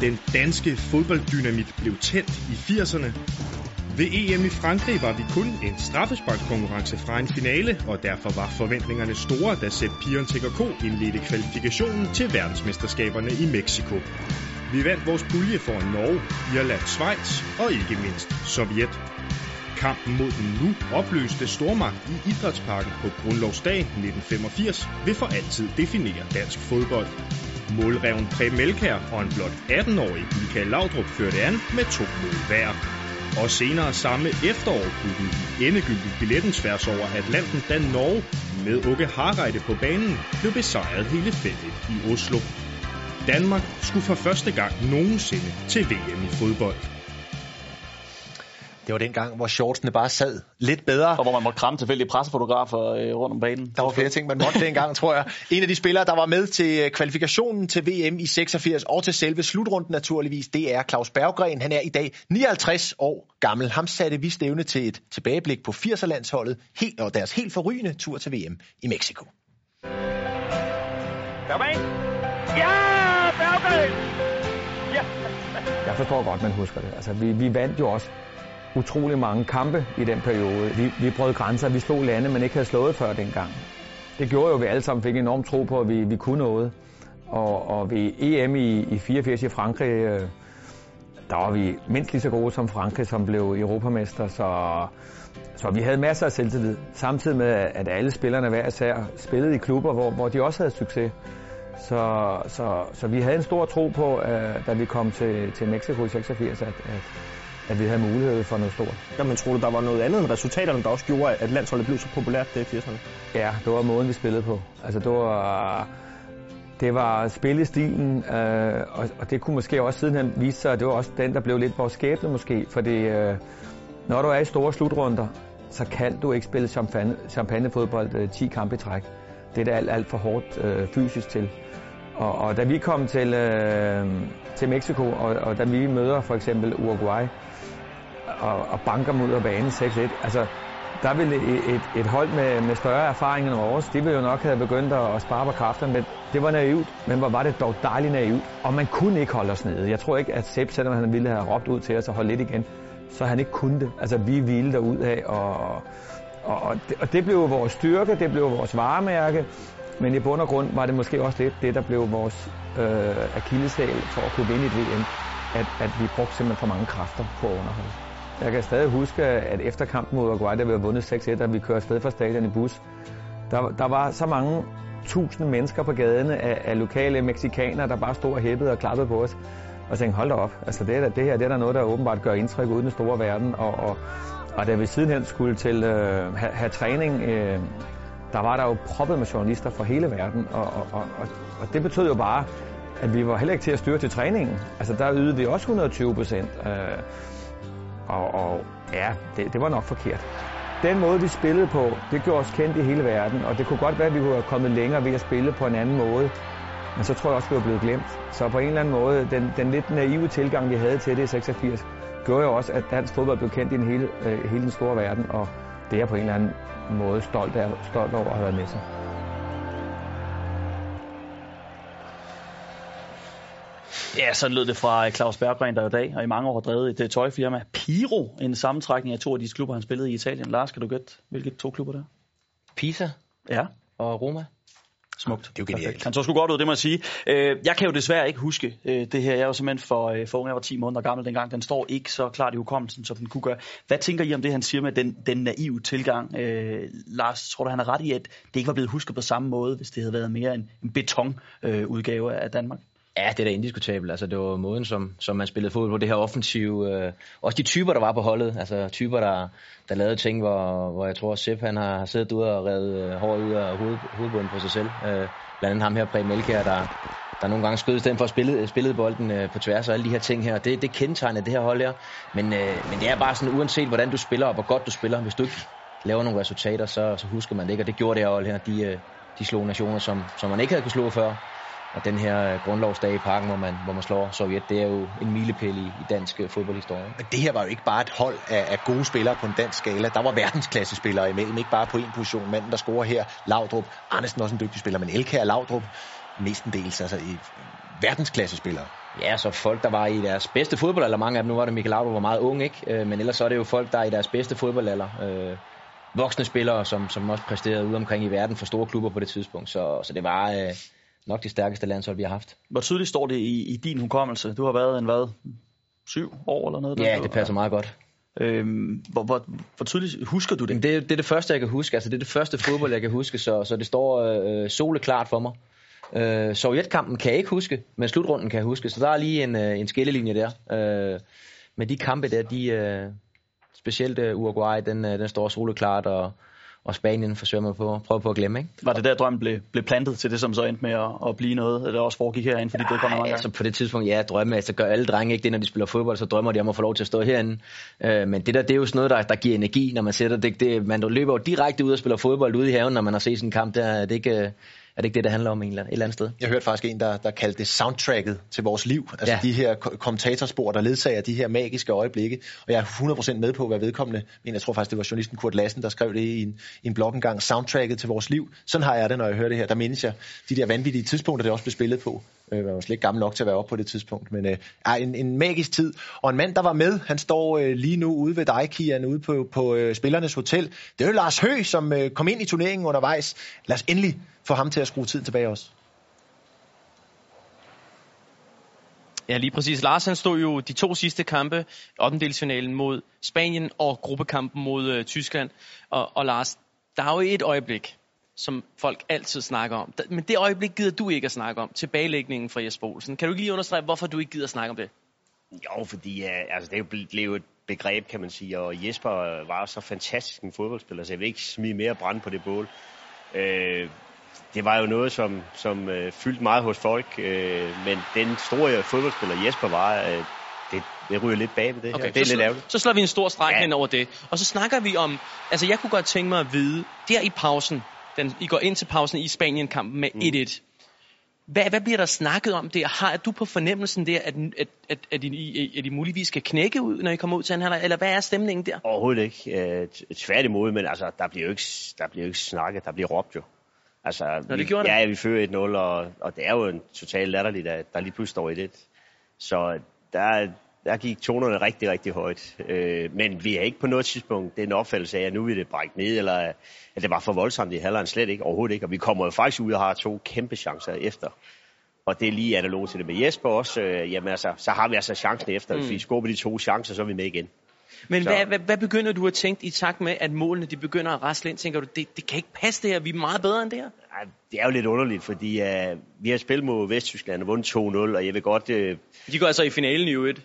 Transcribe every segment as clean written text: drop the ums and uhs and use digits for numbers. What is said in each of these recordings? Den danske fodbolddynamit blev tændt i 80'erne. Ved EM i Frankrig var vi kun en straffesparkskonkurrence fra en finale, og derfor var forventningerne store, da Sepp Piontek & Co. indledte kvalifikationen til verdensmesterskaberne i Mexico. Vi vandt vores pulje foran Norge, Irland, Schweiz og ikke mindst Sovjet. Kampen mod den nu opløste stormagt i Idrætsparken på Grundlovsdag 1985 vil for altid definere dansk fodbold. Målreven Preben Elkjær og en blot 18-årig Michael Laudrup førte an med 2 mål hver. Og senere samme efterår kunne den endegyldige billetten tværs over Atlanten, da Norge med Åge Hareide på banen blev besejret hele 5-1 i Oslo. Danmark skulle for første gang nogensinde til VM i fodbold. Det var den gang, hvor shortsene bare sad lidt bedre. Og hvor man måtte kramme tilfældige pressefotografer rundt om banen. Der var flere ting, man måtte dengang, tror jeg. En af de spillere, der var med til kvalifikationen til VM i 86 og til selve slutrunden naturligvis, det er Claus Berggreen. Han er i dag 59 år gammel. Ham satte vi stævne til et tilbageblik på 80'er-landsholdet og deres helt forrygende tur til VM i Mexico. Berggreen! Ja, Berggreen! Ja! Jeg forstår godt, man husker det. Altså, vi vandt jo også utrolig mange kampe i den periode. Vi brød grænser, vi slog lande, man ikke havde slået før dengang. Det gjorde jo, at vi alle sammen fik enormt tro på, at vi kunne noget. Og ved EM i 84 i Frankrig, der var vi mindst lige så gode som Frankrig, som blev europamester. Så vi havde masser af selvtillid, samtidig med, at alle spillerne hver især spillede i klubber, hvor de også havde succes. Så vi havde en stor tro på, da vi kom til Mexico i 86, at vi havde mulighed for noget stort. Jamen, troede, der var noget andet end resultaterne, der også gjorde, at landsholdet blev så populært i 80'erne? Ja, det var måden, vi spillede på. Altså, det var spillestilen, og det kunne måske også sidenhen vise sig, at det var også den, der blev lidt vores skæbne måske. Fordi når du er i store slutrunder, så kan du ikke spille champagnefodbold 10 kampe i træk. Det er da alt for hårdt fysisk til. Og da vi kom til Mexico, og da vi møder for eksempel Uruguay, og banker mod af banen 6-1. Altså, der ville et hold med større erfaring end vores, de ville jo nok have begyndt at spare på kræfterne, men det var naivt. Men hvor var det dog dejligt naivt, og man kunne ikke holde os nede. Jeg tror ikke, at Sepp, selvom han ville have råbt ud til os og holde lidt igen, så han ikke kunne det. Altså, vi hvilede derudad, og det blev vores styrke, det blev vores varemærke, men i bund og grund var det måske også lidt det, der blev vores akilleshæl for at kunne vinde et VM, at vi brugte simpelthen for mange kræfter på at underholde. Jeg kan stadig huske, at efter kampen mod Uruguay, der vi havde vundet 6-1, og vi kørte afsted fra stadion i bus, der var så mange tusinde mennesker på gaderne af lokale mexikanere, der bare stod og hæppede og klappede på os, og tænkte, hold da op, altså det her er noget, der åbenbart gør indtryk uden den store verden, og da vi sidenhen skulle til have træning, der var jo proppet med journalister fra hele verden, og det betød jo bare, at vi var heller ikke til at styre til træningen. Altså, der ydede vi også 120%, ja, det var nok forkert. Den måde, vi spillede på, det gjorde os kendt i hele verden, og det kunne godt være, at vi kunne have kommet længere ved at spille på en anden måde, men så tror jeg også, vi var blevet glemt. Så på en eller anden måde, den lidt naive tilgang, vi havde til det i 86, gjorde jo også, at dansk fodbold blev kendt i hele den store verden, og det er jeg på en eller anden måde stolt over at have været med sig. Ja, sådan lød det fra Claus Berggreen, der i dag og i mange år har drevet et tøjfirma. Pirro, en sammentrækning af 2 af de klubber, han spillede i Italien. Lars, kan du gætte, hvilke 2 klubber der? Pisa, ja, og Roma. Smukt. Det er jo genialt. Han så sgu godt ud, det må jeg sige. Jeg kan jo desværre ikke huske det her. Jeg var simpelthen for unge, jeg var 10 måneder gammel dengang. Den står ikke så klart i hukommelsen, som den kunne gøre. Hvad tænker I om det, han siger med den naive tilgang? Lars, tror du, han er ret i, at det ikke var blevet husket på samme måde, hvis det havde været mere en betonudgave af Danmark? Ja, det er da indiskutabelt. Altså, det var måden, som man spillede fodbold på, det her offensive. Også de typer, der var på holdet. Altså typer, der lavede ting, hvor jeg tror, Sepp han har siddet ud og reddet hår ud af hovedbunden på sig selv. Blandt andet ham her, Preben Elkjær, der nogle gange skød i stedet for at spillede bolden på tværs og alle de her ting her. Det kendetegner det her hold her. Men det er bare sådan, uanset hvordan du spiller og hvor godt du spiller, hvis du ikke laver nogle resultater, så husker man det ikke. Og det gjorde det her hold her. De slog nationer, som man ikke havde kunne slå før. Og den her grundlovsdag i parken, hvor man slår Sovjet, det er jo en milepæl i dansk fodboldhistorie. Men det her var jo ikke bare et hold af gode spillere på en dansk skala. Der var verdensklassespillere imellem, ikke bare på en position. Manden, der scorer her, Laudrup. Andersen også en dygtig spiller, men Elkjær og Laudrup mestendels, altså i verdensklassespillere. Ja, så folk, der var i deres bedste fodboldalder, mange af dem, nu var det Michael Laudrup, var meget ung, ikke? Men ellers så er det jo folk, der er i deres bedste fodboldalder, voksne spillere, som også præsterede ude omkring i verden for store klubber på det tidspunkt, så det var nok det stærkeste landshold, vi har haft. Hvor tydeligt står det i din hukommelse? Du har været en 7 år eller noget? Ja, det passer meget godt. Hvor tydeligt husker du det? Det er det første, jeg kan huske, altså det er det første fodbold, jeg kan huske, så det står soleklart for mig. Sovjetkampen kan jeg ikke huske, men slutrunden kan jeg huske, så der er lige en skillelinje der. Men de kampe der, specielt Uruguay, den står soleklart, og Spanien forsøger man på at prøve på at glemme, ikke? Var det der drømmen blev plantet til det, som så endte med at blive noget, eller også foregik herinde, fordi det kommer mange gange? Altså på det tidspunkt, ja, drømme, altså gør alle drenge ikke det, når de spiller fodbold, så drømmer de om at få lov til at stå herinde. Men det der, det er jo sådan noget, der giver energi, når man sætter det. Man løber jo direkte ud og spiller fodbold ude i haven, når man har set sådan en kamp der, er det ikke det, der handler om et eller andet sted? Jeg hørte faktisk en, der kaldte det soundtracket til vores liv. Altså ja. De her kommentatorspor, der ledsager de her magiske øjeblikke. Og jeg er 100% med på, hvad vedkommende, men jeg tror faktisk, det var journalisten Kurt Lassen, der skrev det i en blog engang, soundtracket til vores liv. Sådan har jeg det, når jeg hører det her. Der mindes jeg de der vanvittige tidspunkter, det også blev spillet på. Jeg var slet ikke gammel nok til at være oppe på det tidspunkt, men en magisk tid. Og en mand, der var med, han står lige nu ude ved Dejkian, ude på Spillernes Hotel. Det er jo Lars Høgh, som kom ind i turneringen undervejs. Lad os endelig få ham til at skrue tiden tilbage også. Ja, lige præcis. Lars, han stod jo de 2 sidste kampe, 8-delsfinalen mod Spanien og gruppekampen mod Tyskland. Og Lars, der er jo et øjeblik, som folk altid snakker om. Men det øjeblik gider du ikke at snakke om. Tilbagelægningen fra Jesper Olsen. Kan du ikke lige understrege, hvorfor du ikke gider at snakke om det? Jo, fordi altså, det blev et begreb, kan man sige. Og Jesper var så fantastisk en fodboldspiller, så jeg vil ikke smide mere brand på det bål. Det var jo noget, som fyldte meget hos folk. Men den store fodboldspiller Jesper var... Det ryger lidt bag ved det her. Okay, det er lidt ærgerligt. Så slår vi en stor streg hen over det. Og så snakker vi om... Altså, jeg kunne godt tænke mig at vide, der i pausen... I går ind til pausen i Spanien-kampen med 1-1. Hvad bliver der snakket om der? Har du på fornemmelsen der, at I muligvis skal knække ud, når I kommer ud til anden halvleg? Eller hvad er stemningen der? Overhovedet ikke. Tværtimod, men altså, der bliver jo ikke snakket, der bliver råbt jo. Altså, vi fører 1-0, og det er jo en total latterlig, der lige pludselig står 1-1. Så der gik tonerne rigtig, rigtig højt. Men vi har ikke på noget tidspunkt den opfattelse af, at nu vil det brække ned, eller at det var for voldsomt i halvlegen, slet ikke, overhovedet ikke. Og vi kommer jo faktisk ud og har 2 kæmpe chancer efter. Og det er lige analog til det med Jesper også. Jamen altså, så har vi altså chancen efter. Hvis vi skubber de 2 chancer, så er vi med igen. Men hvad begynder du at tænke i takt med, at målene de begynder at rasle ind? Tænker du, det kan ikke passe det her, vi er meget bedre end det her? Ej, det er jo lidt underligt, fordi vi har spillet mod Vesttyskland og vundet 2-0, og jeg vil godt... De går altså i finalen i øvrigt,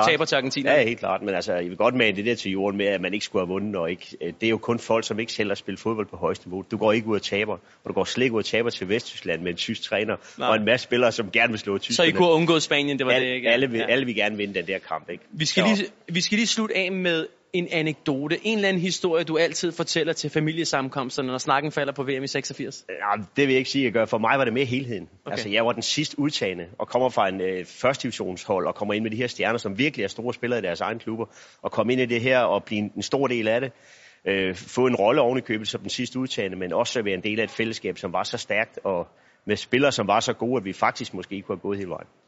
og taber til Argentina. Ja, helt klart, men altså, jeg vil godt mane det der til jorden med, at man ikke skulle have vundet, og ikke, det er jo kun folk, som ikke selv har spillet fodbold på højeste niveau. Du går ikke ud og taber, og du går slet ikke ud og taber til Vesttyskland med en tysk træner, og en masse spillere, som gerne vil slå tyskerne. Så I kunne have undgået Spanien, det var det, ikke? Alle vil gerne vinde den der kamp, ikke? Vi skal lige slutte af med en anekdote, en eller anden historie, du altid fortæller til familiesammenkomsterne, når snakken falder på VM86? Nej, det vil jeg ikke sige, jeg gør. For mig var det med helheden. Okay. Altså, jeg var den sidst udtagende, og kommer fra en første divisionshold, og kommer ind med de her stjerner, som virkelig er store spillere i deres egne klubber, og komme ind i det her og blive en stor del af det. Få en rolle oven i købet som den sidst udtagende, men også være en del af et fællesskab, som var så stærkt, og med spillere, som var så gode, at vi faktisk måske ikke kunne have gået hele vejen.